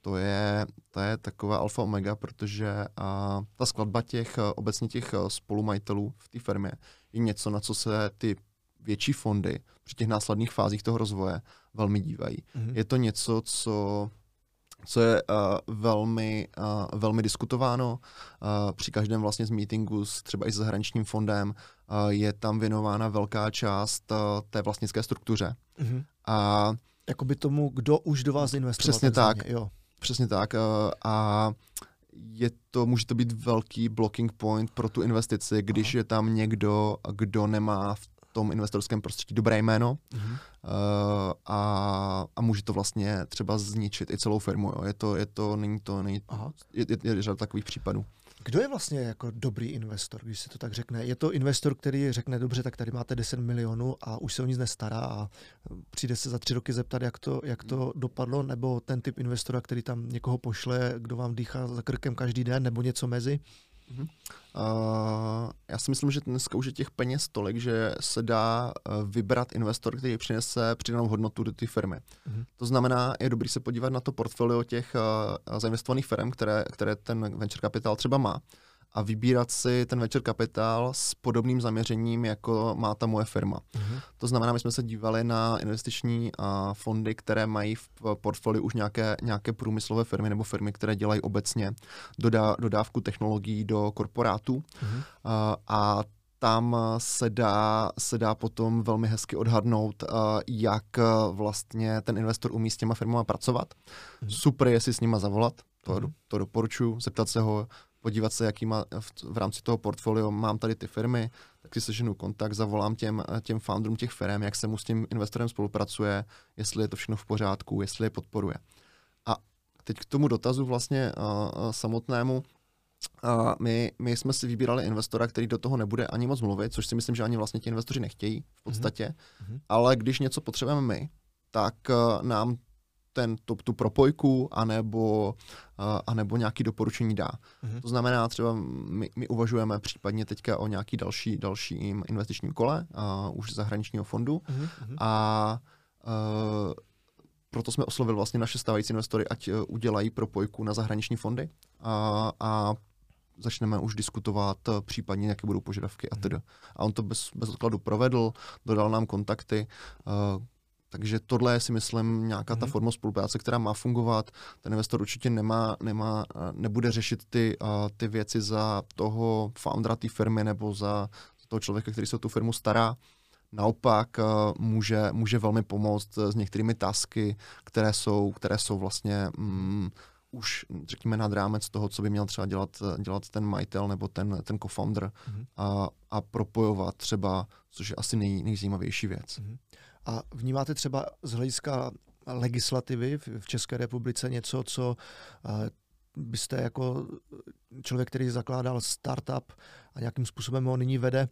to, je, to je taková alfa omega, protože uh, ta skladba těch obecně těch spolumajitelů v té firmě je něco, na co se ty větší fondy při těch následných fázích toho rozvoje velmi dívají. Uhum. Je to něco, co co je uh, velmi, uh, velmi diskutováno. Uh, při každém vlastně z meetingu s třeba i s zahraničním fondem uh, je tam věnována velká část uh, té vlastnické struktuře. Mm-hmm. A jakoby tomu, kdo už do vás investoval. Přesně tak. Jo. Přesně tak. Uh, a je to, může to být velký blocking point pro tu investici, když Aha. je tam někdo, kdo nemá v tom investorském prostředí dobré jméno mm-hmm. uh, a, a může to vlastně třeba zničit i celou firmu. Jo. Je to, je to, není to, není, je, je, je řada takových případů. Kdo je vlastně jako dobrý investor, když se to tak řekne? Je to investor, který řekne, dobře, tak tady máte deset milionů a už se o nic nestará a přijde se za tři roky zeptat, jak to, jak to dopadlo, nebo ten typ investora, který tam někoho pošle, kdo vám dýchá za krkem každý den, nebo něco mezi? Uh, já si myslím, že dneska už je těch peněz tolik, že se dá vybrat investor, který přinese přidanou hodnotu do té firmy. Uh-huh. To znamená, je dobrý se podívat na to portfolio těch uh, zainvestovaných firm, které, které ten venture kapitál třeba má a vybírat si ten venture kapitál s podobným zaměřením, jako má ta moje firma. Uh-huh. To znamená, my jsme se dívali na investiční uh, fondy, které mají v portfoliu už nějaké, nějaké průmyslové firmy nebo firmy, které dělají obecně dodá, dodávku technologií do korporátů. Uh-huh. Uh, a tam se dá, se dá potom velmi hezky odhadnout, uh, jak vlastně ten investor umí s těma firmama pracovat. Uh-huh. Super je si s nima zavolat, to, uh-huh. to doporučuji, zeptat se ho, podívat se, jaký má v, v rámci toho portfolio, mám tady ty firmy, tak si seženu kontakt, zavolám těm, těm founderům těch firm, jak se mu s tím investorem spolupracuje, jestli je to všechno v pořádku, jestli je podporuje. A teď k tomu dotazu vlastně uh, samotnému, A my, my jsme si vybírali investora, který do toho nebude ani moc mluvit, což si myslím, že ani vlastně ti investoři nechtějí v podstatě, mm-hmm. ale když něco potřebujeme my, tak nám ten, tu, tu propojku anebo, anebo nějaké doporučení dá. Mm-hmm. To znamená, třeba my, my uvažujeme případně teďka o nějaký další, dalším investičním kole, uh, už zahraničního fondu mm-hmm. a uh, proto jsme oslovili vlastně naše stávající investory, ať udělají propojku na zahraniční fondy a, a začneme už diskutovat případně, jaké budou požadavky a tedy. A on to bez, bez odkladu provedl, dodal nám kontakty, uh, takže tohle je si myslím nějaká ta forma spolupráce, která má fungovat. Ten investor určitě nemá, nemá, nebude řešit ty, uh, ty věci za toho foundera té firmy nebo za toho člověka, který se o tu firmu stará. Naopak může, může velmi pomoct s některými tasky, které jsou, které jsou vlastně um, už, řekněme, nad rámec toho, co by měl třeba dělat, dělat ten majitel nebo ten, ten co-founder mm-hmm. a, a propojovat třeba, což je asi nej, nejzajímavější věc. Mm-hmm. A vnímáte třeba z hlediska legislativy v České republice něco, co uh, byste jako člověk, který zakládal startup a nějakým způsobem ho nyní vede,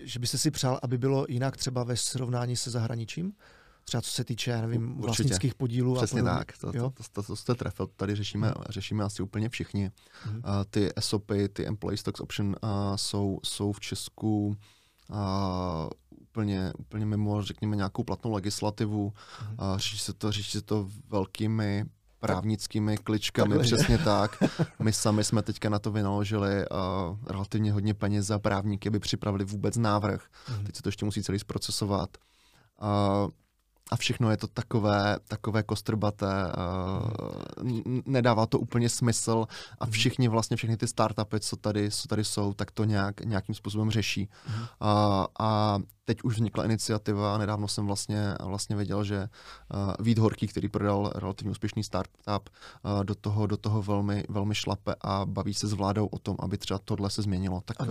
že byste si přál, aby bylo jinak třeba ve srovnání se zahraničím? Třeba co se týče, já nevím, vlastnických podílů. Přesně a tak, to, to, to, to jste trefil, tady řešíme, hmm. řešíme asi úplně všichni. Hmm. Uh, ty S O P y, ty Employee Stocks Option uh, jsou, jsou v Česku uh, úplně, úplně mimo, řekněme, nějakou platnou legislativu. Hmm. Uh, řeší se to, řeší se to velkými právnickými kličkami, takhle, přesně je. Tak. My sami jsme teďka na to vynaložili uh, relativně hodně peněz za právníky, aby připravili vůbec návrh. Mm-hmm. Teď se to ještě musí celý zprocesovat. Uh, a všechno je to takové, takové kostrbaté, uh, n- nedává to úplně smysl a všichni vlastně, všechny ty startupy, co tady, co tady jsou, tak to nějak, nějakým způsobem řeší. Uh, a teď už vznikla iniciativa, nedávno jsem vlastně, vlastně věděl, že uh, Vít Horký, který prodal relativně úspěšný startup, uh, do toho, do toho velmi, velmi šlape a baví se s vládou o tom, aby třeba tohle se změnilo. Tak uh,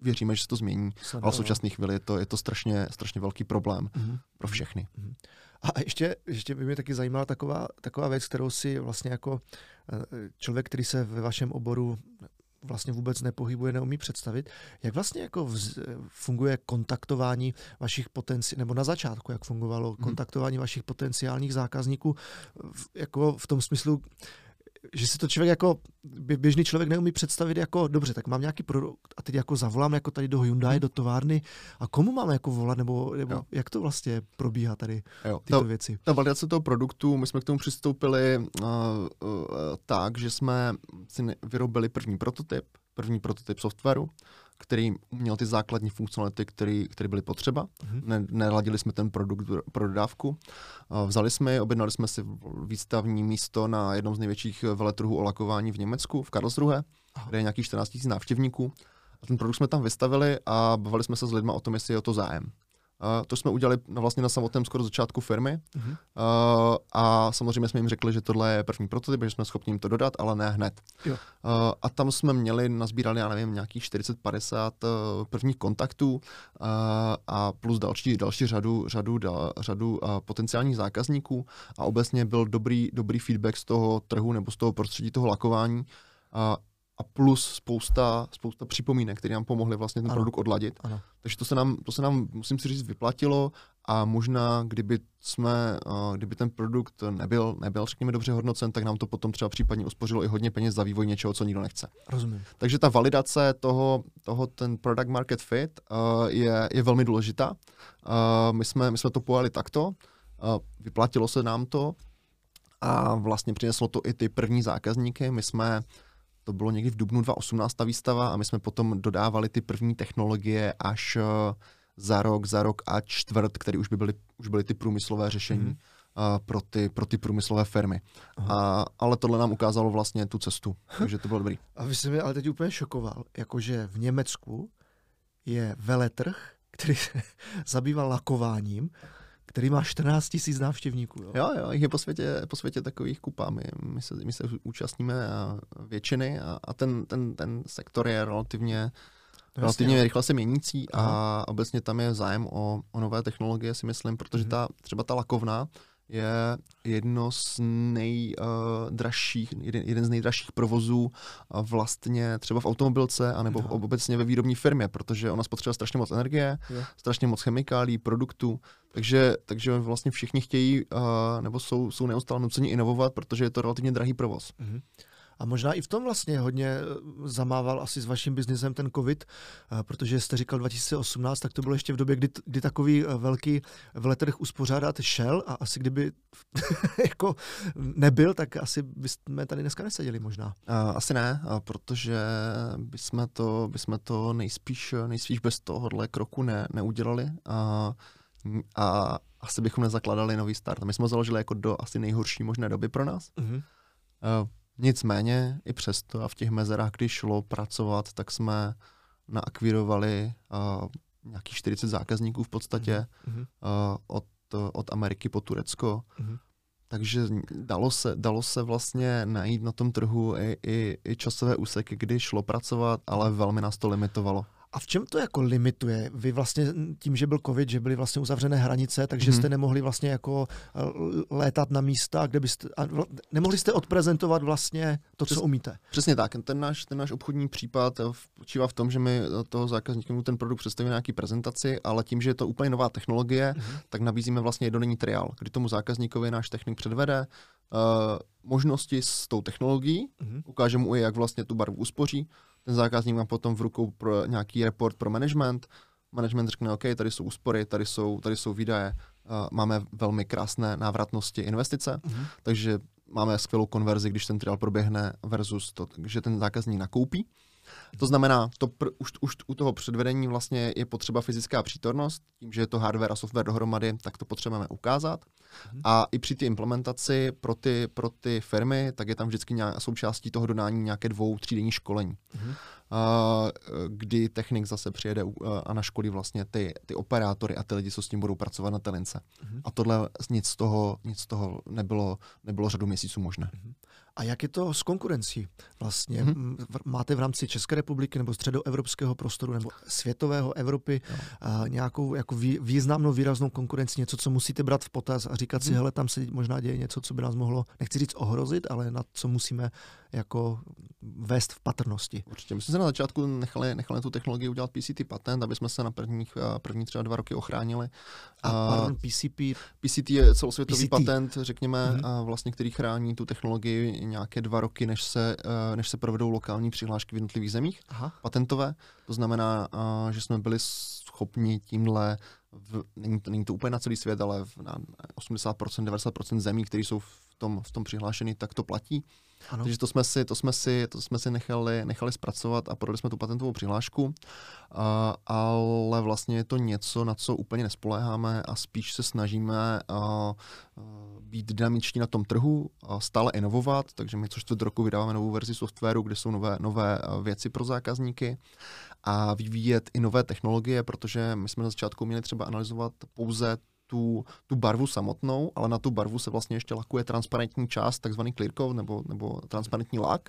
věříme, že se to změní, Sada, ale v současné chvíli je to, je to strašně, strašně velký problém uh-huh. pro všechny. Uh-huh. A ještě, ještě by mě taky zajímala taková, taková věc, kterou si vlastně jako člověk, který se ve vašem oboru vlastně vůbec nepohybuje, neumí představit. Jak vlastně jako vz, funguje kontaktování vašich potenci, nebo na začátku, jak fungovalo kontaktování vašich potenciálních zákazníků v, jako v tom smyslu, že si to člověk jako běžný člověk neumí představit jako dobře, tak mám nějaký produkt a teď jako zavolám jako tady do Hyundai, hmm. do továrny a komu mám jako volat, nebo, nebo jak to vlastně probíhá tady jo. tyto ta, věci? Ta validace toho produktu, my jsme k tomu přistoupili uh, uh, tak, že jsme si vyrobili první prototyp, první prototyp softwaru, který měl ty základní funkcionality, které byly potřeba. Ne, neladili jsme ten produkt pro dodávku. Vzali jsme ji, objednali jsme si výstavní místo na jednom z největších veletrhů o lakování v Německu, v Karlsruhe, kde je nějakých čtrnáct tisíc návštěvníků. A ten produkt jsme tam vystavili a bavili jsme se s lidmi o tom, jestli je o to zájem. Uh, to jsme udělali na, vlastně na samotném skoro začátku firmy uh-huh. uh, a samozřejmě jsme jim řekli, že tohle je první prototyp, že jsme schopni jim to dodat, ale ne hned. Uh, a tam jsme měli, nazbírali, já nevím, nějakých čtyřicet padesát uh, prvních kontaktů uh, a plus další, další řadu, řadu, da, řadu uh, potenciálních zákazníků a obecně byl dobrý, dobrý feedback z toho trhu nebo z toho prostředí toho lakování. Uh, A plus spousta, spousta připomínek, které nám pomohly vlastně ten ano. produkt odladit. Ano. Takže to se nám, to se nám, musím si říct, vyplatilo a možná, kdyby jsme, kdyby ten produkt nebyl, nebyl, řekněme, dobře hodnocen, tak nám to potom třeba případně uspořilo i hodně peněz za vývoj něčeho, co nikdo nechce. Rozumím. Takže ta validace toho, toho ten product market fit je, je velmi důležitá. My jsme, my jsme to pojali takto, vyplatilo se nám to a vlastně přineslo to i ty první zákazníky. My jsme To bylo někdy v dubnu dva tisíce osmnáct ta výstava a my jsme potom dodávali ty první technologie až za rok, za rok a čtvrt, které už by byly, už byly ty průmyslové řešení mm. uh, pro, ty, pro ty průmyslové firmy. A, ale tohle nám ukázalo vlastně tu cestu, takže to bylo dobrý. A vy jste mě ale teď úplně šokoval, jakože v Německu je veletrh, který se zabýval lakováním, který má čtrnáct tisíc návštěvníků. Jo, jo, jo, je po světě, po světě takových kupa. My, my, se, my se účastníme a většiny a, a ten, ten, ten sektor je relativně, relativně rychle se měnící a obecně tam je zájem o, o nové technologie, si myslím, protože ta, třeba ta lakovna je jedno z nejdražších, jeden, jeden z nejdražších provozů vlastně třeba v automobilce anebo no. obecně ve výrobní firmě, protože ona spotřebuje strašně moc energie, no. strašně moc chemikálí, produktů, takže, takže vlastně všichni chtějí nebo jsou, jsou neustále nuceni inovovat, protože je to relativně drahý provoz. Mm-hmm. A možná i v tom vlastně hodně zamával asi s vaším biznisem ten COVID, protože jste říkal dva tisíce osmnáct, tak to bylo ještě v době, kdy, kdy takový velký veletrh uspořádat šel a asi kdyby jako nebyl, tak asi bychom tady dneska neseděli možná. Asi ne, protože bychom to, bychom to nejspíš, nejspíš bez tohohle kroku ne, neudělali a, a asi bychom nezakladali nový start. My jsme ho založili jako do asi nejhorší možné doby pro nás. Mhm. Uh, Nicméně i přesto a v těch mezerách, kdy šlo pracovat, tak jsme naakvírovali uh, nějakých čtyřicet zákazníků v podstatě mm-hmm. uh, od, od Ameriky po Turecko. Mm-hmm. Takže dalo se, dalo se vlastně najít na tom trhu i, i, i časové úseky, kdy šlo pracovat, ale velmi nás to limitovalo. A v čem to jako limituje? Vy vlastně tím, že byl covid, že byly vlastně uzavřené hranice, takže jste nemohli vlastně jako létat na místa, kde byste, a nemohli jste odprezentovat vlastně to, Přes, co umíte. Přesně tak. Ten náš, ten náš obchodní případ spočívá v tom, že my toho zákazníkům ten produkt představíme nějaký prezentaci, ale tím, že je to úplně nová technologie, mm-hmm. tak nabízíme vlastně jednodenní triál, kdy tomu zákazníkovi náš technik předvede uh, možnosti s tou technologií, mm-hmm. ukáže mu i, jak vlastně tu barvu uspoří. Ten zákazník má potom v rukou pro nějaký report pro management. Management řekne, OK, tady jsou úspory, tady jsou, tady jsou výdaje, uh, máme velmi krásné návratnosti investice, mm-hmm. takže máme skvělou konverzi, když ten trial proběhne versus to, že ten zákazník nakoupí. To znamená, to pr- už, už u toho předvedení vlastně je potřeba fyzická přítomnost, tím, že je to hardware a software dohromady, tak to potřebujeme ukázat. Mm-hmm. A i při té implementaci pro ty, pro ty firmy, tak je tam vždycky nějak, součástí toho dodání nějaké dvou, třídenní školení, mm-hmm. a, kdy technik zase přijede a naškolí vlastně ty, ty operátory a ty lidi, co s tím budou pracovat na té lince. Mm-hmm. A tohle nic z toho, nic z toho nebylo, nebylo řadu měsíců možné. Mm-hmm. A jak je to s konkurencí vlastně? Mm-hmm. Máte v rámci České republiky nebo středoevropského prostoru nebo světového Evropy no. uh, nějakou jako vý, významnou, výraznou konkurenci, něco, co musíte brát v potaz a říkat si, mm-hmm. hele, tam se možná děje něco, co by nás mohlo, nechci říct ohrozit, ale na co musíme jako vést v patrnosti? Určitě. My jsme se na začátku nechali, nechali tu technologii udělat P C T patent, aby jsme se na prvních, první třeba dva roky ochránili. A pardon, P C P? P C T je celosvětový patent, řekněme, mm-hmm. vlastně, který chrání tu technologii nějaké dva roky, než se, než se provedou lokální přihlášky v jednotlivých zemích, Aha. patentové. To znamená, že jsme byli schopni tímhle, v, není, to, není to úplně na celý svět, ale na osmdesát procent, devadesát procent zemí, které jsou v tom, v tom přihlášeny, tak to platí. Ano. Takže to jsme si, to jsme si, to jsme si nechali, nechali zpracovat a prodali jsme tu patentovou přihlášku, uh, ale vlastně je to něco, na co úplně nespoléháme a spíš se snažíme uh, uh, být dynamiční na tom trhu, uh, stále inovovat, takže my což čtvrt roku vydáváme novou verzi softwaru, kde jsou nové, nové věci pro zákazníky a vyvíjet i nové technologie, protože my jsme na začátku měli třeba analyzovat pouze Tu, tu barvu samotnou, ale na tu barvu se vlastně ještě lakuje transparentní část, takzvaný clear coat nebo, nebo transparentní lak,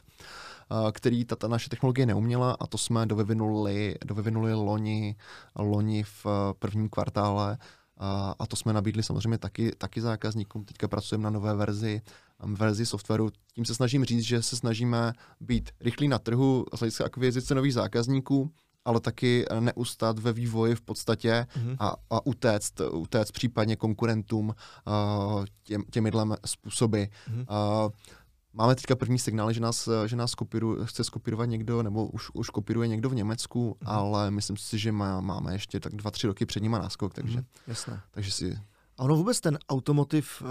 který ta, ta naše technologie neuměla a to jsme dovyvinuli, dovyvinuli loni, loni v prvním kvartále a, a to jsme nabídli samozřejmě taky, taky zákazníkům. Teďka pracujeme na nové verzi, verzi softwaru. Tím se snažím říct, že se snažíme být rychlí na trhu z hlediska akvizice nových zákazníků, ale taky neustát ve vývoji v podstatě mm-hmm. a, a utéct, utéct případně konkurentům uh, těm, těmihle způsoby. Mm-hmm. Uh, máme teďka první signály, že nás, že nás kopíru, chce skopírovat někdo, nebo už, už kopíruje někdo v Německu, mm-hmm. ale myslím si, že má, máme ještě tak dva, tři roky před nima náskok, takže, mm-hmm. Jasné. takže si... A ono vůbec ten automotiv,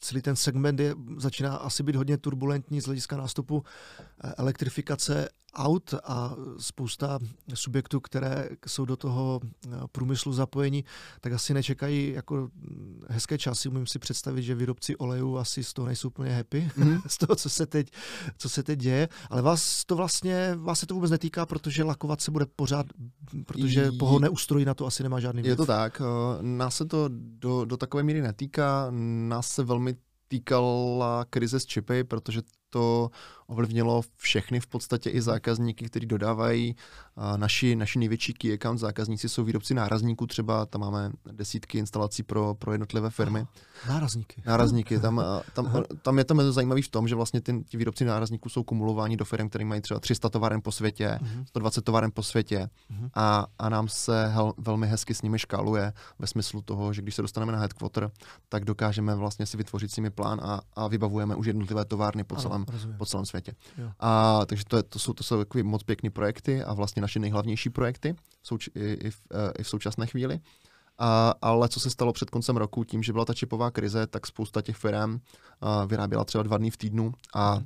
celý ten segment je, začíná asi být hodně turbulentní z hlediska nástupu elektrifikace aut a spousta subjektů, které jsou do toho průmyslu zapojeni, tak asi nečekají jako hezké časy. Umím si představit, že výrobci olejů asi z toho nejsou úplně happy, mm. z toho, co se teď, co se teď děje. Ale vás to vlastně, vás se to vůbec netýká, protože lakovat se bude pořád, protože pohonné ústrojí na to asi nemá žádný vliv. Je to tak. Nás se to do, do takové míry netýká. Nás se velmi týkala krize s čipy, protože to ovlivnilo všechny v podstatě i zákazníky, kteří dodávají. Naši, naši největší key account zákazníci jsou výrobci nárazníků, třeba tam máme desítky instalací pro, pro jednotlivé firmy. Nárazníky. Nárazníky. Tam, tam, tam je to zajímavý v tom, že vlastně ty, ty výrobci nárazníků jsou kumulováni do firm, které mají třeba tři sta továren po světě, uh-huh. sto dvacet továren po světě uh-huh. a, a nám se hel, velmi hezky s nimi škáluje ve smyslu toho, že když se dostaneme na headquarter, tak dokážeme vlastně si vytvořit s nimi plán a, a vybavujeme už jednotlivé továrny po celém, ano, po celém světě. A, takže to, je, to jsou, to jsou takový moc pěkný projekty a vlastně naše nejhlavnější projekty souč- i, v, i v současné chvíli. A, ale co se stalo před koncem roku, tím, že byla ta čipová krize, tak spousta těch firm a, vyráběla třeba dva dny v týdnu a hmm.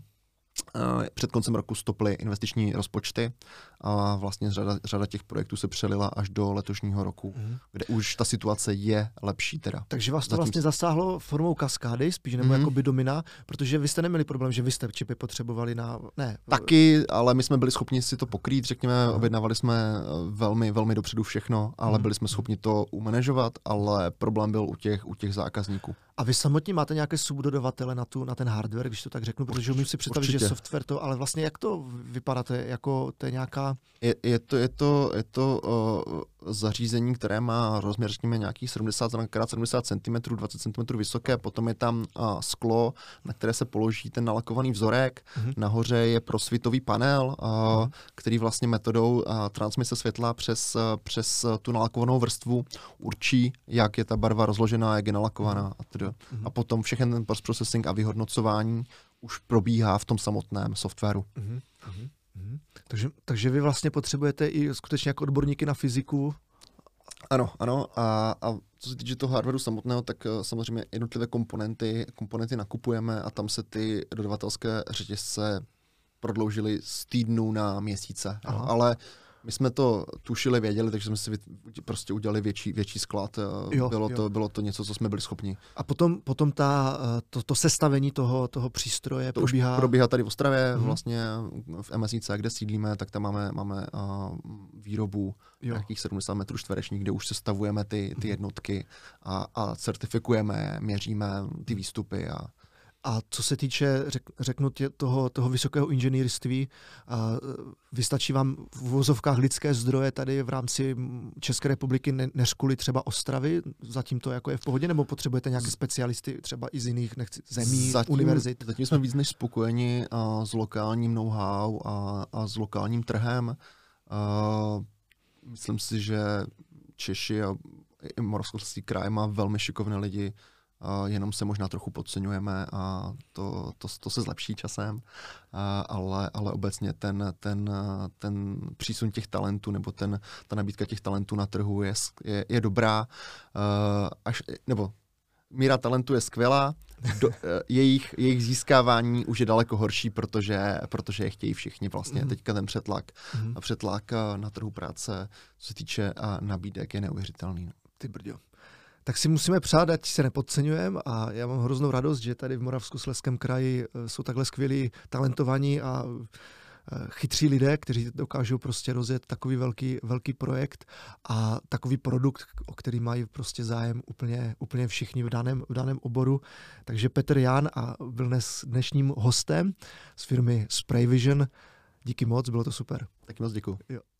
před koncem roku stoply investiční rozpočty a vlastně řada, řada těch projektů se přelila až do letošního roku, mm. kde už ta situace je lepší teda. Takže vás to Zatím... vlastně zasáhlo formou kaskády, spíš nebo mm. jakoby domina, protože vy jste neměli problém, že vy jste čipy potřebovali na... Ne. Taky, ale my jsme byli schopni si to pokrýt, řekněme, objednávali jsme velmi, velmi dopředu všechno, ale mm. byli jsme schopni to umanežovat, ale problém byl u těch, u těch zákazníků. A vy samotně máte nějaké subdodavatele na, tu, na ten hardware, když to tak řeknu, protože umím si představit, určitě. Že software to, ale vlastně jak to vypadá, to je, jako, to je nějaká... Je, je to, je to, je to uh, zařízení, které má rozměr, řekněme, nějakých sedmdesát krát sedmdesát centimetrů, dvacet centimetrů vysoké, potom je tam uh, sklo, na které se položí ten nalakovaný vzorek, mm-hmm. nahoře je prosvitový panel, uh, mm-hmm. který vlastně metodou uh, transmise světla přes, uh, přes uh, tu nalakovanou vrstvu určí, jak je ta barva rozložená, jak je nalakovaná a tedy. A potom všechen ten post-processing a vyhodnocování už probíhá v tom samotném softwaru. Mm-hmm. Mm-hmm. Takže, takže vy vlastně potřebujete i skutečně jako odborníky na fyziku? Ano, ano. A, a co se týče toho hardwareu samotného, tak samozřejmě jednotlivé komponenty, komponenty nakupujeme a tam se ty dodavatelské řetězce prodloužily z týdnů na měsíce. No, ale my jsme to tušili, věděli, takže jsme si prostě udělali větší, větší sklad. Jo, bylo, jo. To, bylo to něco, co jsme byli schopni. A potom, potom ta, to, to sestavení toho, toho přístroje to probíhá? Už probíhá tady v Ostravě, hmm. vlastně v M S I C, kde sídlíme, tak tam máme, máme uh, výrobu jo. nějakých sedmdesát metrů čtverečních, kde už sestavujeme ty, ty jednotky a, a certifikujeme, měříme ty výstupy a... A co se týče, řek, řeknu tě, toho, toho vysokého inženýrství, a vystačí vám v uvozovkách lidské zdroje tady v rámci České republiky, ne, než kvůli třeba Ostravy? Zatím to jako je v pohodě, nebo potřebujete nějaké specialisty třeba i z jiných nechci, zemí, zatím, univerzit? Zatím jsme víc než spokojeni a, s lokálním know-how a, a s lokálním trhem. A, myslím si, že Češi a i Moravskoslezský kraj má velmi šikovné lidi, Uh, jenom se možná trochu podceňujeme a to, to, to se zlepší časem, uh, ale, ale obecně ten, ten, uh, ten přísun těch talentů nebo ten, ta nabídka těch talentů na trhu je, je, je dobrá, uh, až, nebo míra talentu je skvělá, do, uh, jejich, jejich získávání už je daleko horší, protože, protože je chtějí všichni vlastně. Mm. Teďka ten přetlak, mm. přetlak na trhu práce, co se týče uh, nabídek, je neuvěřitelný. Ty brďo. Tak si musíme přát, ať se nepodceňujeme a já mám hroznou radost, že tady v Moravskoslezském kraji jsou takhle skvělí, talentovaní a chytří lidé, kteří dokážou prostě rozjet takový velký, velký projekt a takový produkt, o který mají prostě zájem úplně, úplně všichni v daném, v daném oboru. Takže Petr Jahn a byl dnes dnešním hostem z firmy SprayVision. Díky moc, bylo to super. Taky moc děkuju. Jo.